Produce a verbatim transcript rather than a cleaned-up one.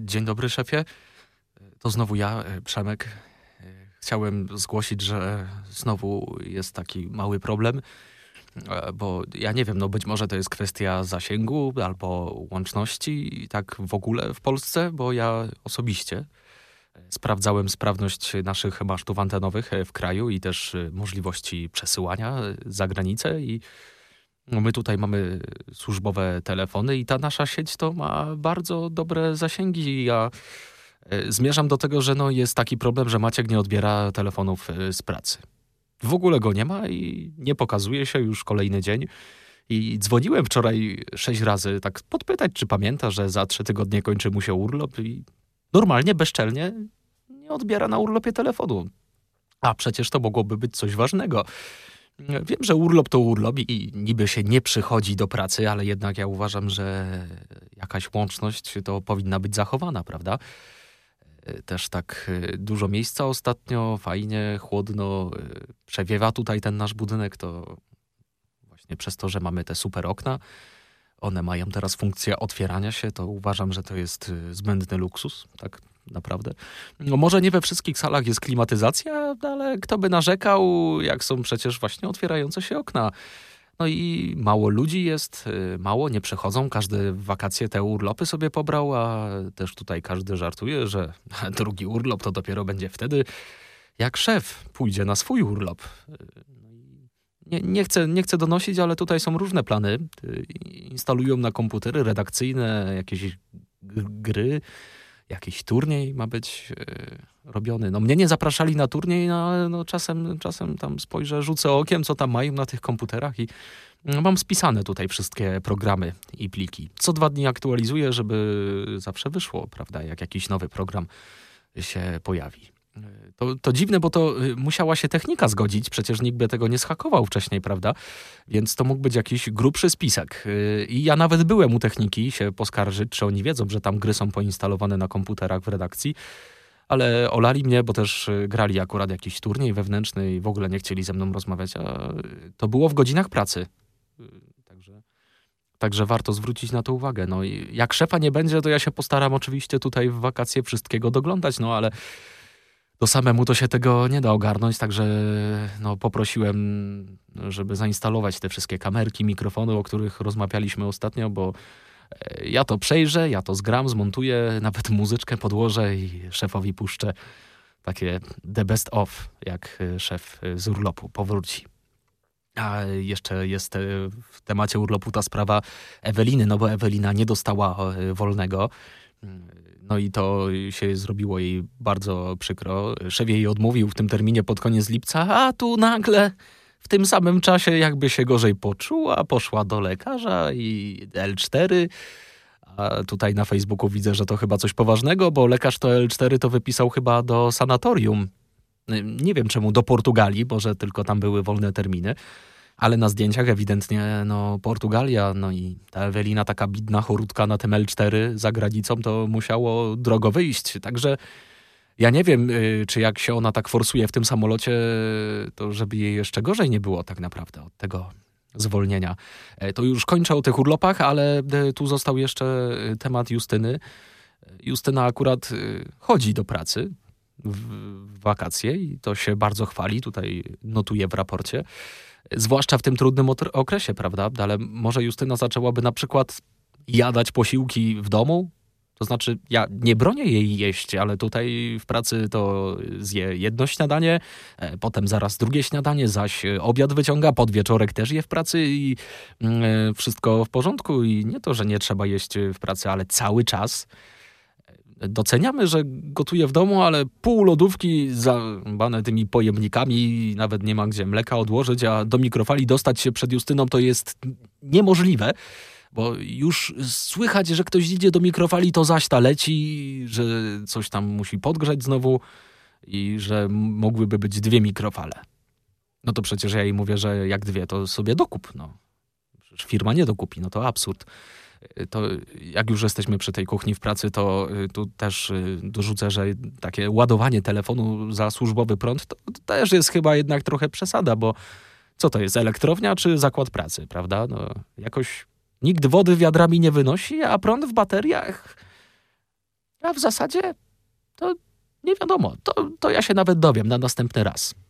Dzień dobry, szefie. To znowu ja, Przemek. Chciałem zgłosić, że znowu jest taki mały problem, bo ja nie wiem, no być może to jest kwestia zasięgu albo łączności i tak w ogóle w Polsce, bo ja osobiście sprawdzałem sprawność naszych masztów antenowych w kraju i też możliwości przesyłania za granicę i my tutaj mamy służbowe telefony i ta nasza sieć to ma bardzo dobre zasięgi. Ja zmierzam do tego, że no jest taki problem, że Maciek nie odbiera telefonów z pracy. W ogóle go nie ma i nie pokazuje się już kolejny dzień. I dzwoniłem wczoraj sześć razy, tak podpytać, czy pamięta, że za trzy tygodnie kończy mu się urlop i normalnie, bezczelnie nie odbiera na urlopie telefonu. A przecież to mogłoby być coś ważnego. Wiem, że urlop to urlop i niby się nie przychodzi do pracy, ale jednak ja uważam, że jakaś łączność to powinna być zachowana, prawda? Też tak dużo miejsca ostatnio, fajnie, chłodno, przewiewa tutaj ten nasz budynek, to właśnie przez to, że mamy te super okna, one mają teraz funkcję otwierania się, to uważam, że to jest zbędny luksus, tak naprawdę. No może nie we wszystkich salach jest klimatyzacja, ale kto by narzekał, jak są przecież właśnie otwierające się okna. No i mało ludzi jest, mało, nie przychodzą. Każdy w wakacje te urlopy sobie pobrał, a też tutaj każdy żartuje, że drugi urlop to dopiero będzie wtedy, jak szef pójdzie na swój urlop. Nie, nie chcę, nie chcę donosić, ale tutaj są różne plany. Instalują na komputery redakcyjne jakieś gry, jakiś turniej ma być robiony. No mnie nie zapraszali na turniej, no ale no, czasem, czasem tam spojrzę, rzucę okiem, co tam mają na tych komputerach i no, mam spisane tutaj wszystkie programy i pliki. Co dwa dni aktualizuję, żeby zawsze wyszło, prawda, jak jakiś nowy program się pojawi. To, to dziwne, bo to musiała się technika zgodzić, przecież nikt by tego nie zhakował wcześniej, prawda? Więc to mógł być jakiś grubszy spisek. I ja nawet byłem u techniki się poskarżyć, czy oni wiedzą, że tam gry są poinstalowane na komputerach w redakcji, ale olali mnie, bo też grali akurat jakiś turniej wewnętrzny i w ogóle nie chcieli ze mną rozmawiać, a to było w godzinach pracy. Także, także warto zwrócić na to uwagę. No i jak szefa nie będzie, to ja się postaram oczywiście tutaj w wakacje wszystkiego doglądać, no ale to samemu to się tego nie da ogarnąć, także no, poprosiłem, żeby zainstalować te wszystkie kamerki, mikrofony, o których rozmawialiśmy ostatnio, bo ja to przejrzę, ja to zgram, zmontuję, nawet muzyczkę podłożę i szefowi puszczę takie the best of, jak szef z urlopu powróci. A jeszcze jest w temacie urlopu ta sprawa Eweliny, no bo Ewelina nie dostała wolnego. No i to się zrobiło jej bardzo przykro. Szef jej odmówił w tym terminie pod koniec lipca, a tu nagle w tym samym czasie jakby się gorzej poczuła, poszła do lekarza i el cztery. A tutaj na Facebooku widzę, że to chyba coś poważnego, bo lekarz to el cztery to wypisał chyba do sanatorium. Nie wiem czemu, do Portugalii, bo że tylko tam były wolne terminy. Ale na zdjęciach ewidentnie no, Portugalia, no i ta Ewelina taka bidna, chorutka na tym el cztery za granicą, to musiało drogo wyjść. Także ja nie wiem, czy jak się ona tak forsuje w tym samolocie, to żeby jej jeszcze gorzej nie było tak naprawdę od tego zwolnienia. To już kończę o tych urlopach, ale tu został jeszcze temat Justyny. Justyna akurat chodzi do pracy w wakacje i to się bardzo chwali, tutaj notuję w raporcie. Zwłaszcza w tym trudnym okresie, prawda? Ale może Justyna zaczęłaby na przykład jadać posiłki w domu? To znaczy, ja nie bronię jej jeść, ale tutaj w pracy to zje jedno śniadanie, potem zaraz drugie śniadanie, zaś obiad wyciąga, podwieczorek też je w pracy i wszystko w porządku. I nie to, że nie trzeba jeść w pracy, ale cały czas doceniamy, że gotuje w domu, ale pół lodówki zabane tymi pojemnikami, nawet nie ma gdzie mleka odłożyć, a do mikrofali dostać się przed Justyną to jest niemożliwe, bo już słychać, że ktoś idzie do mikrofali, to zaś ta leci, że coś tam musi podgrzać znowu i że mogłyby być dwie mikrofale. No to przecież ja jej mówię, że jak dwie, to sobie dokup. No. Przecież firma nie dokupi, no to absurd. To jak już jesteśmy przy tej kuchni w pracy, to tu też dorzucę, że takie ładowanie telefonu za służbowy prąd to też jest chyba jednak trochę przesada, bo co to jest, elektrownia czy zakład pracy, prawda? No, jakoś nikt wody wiadrami nie wynosi, a prąd w bateriach a w zasadzie to nie wiadomo. To, to ja się nawet dowiem na następny raz.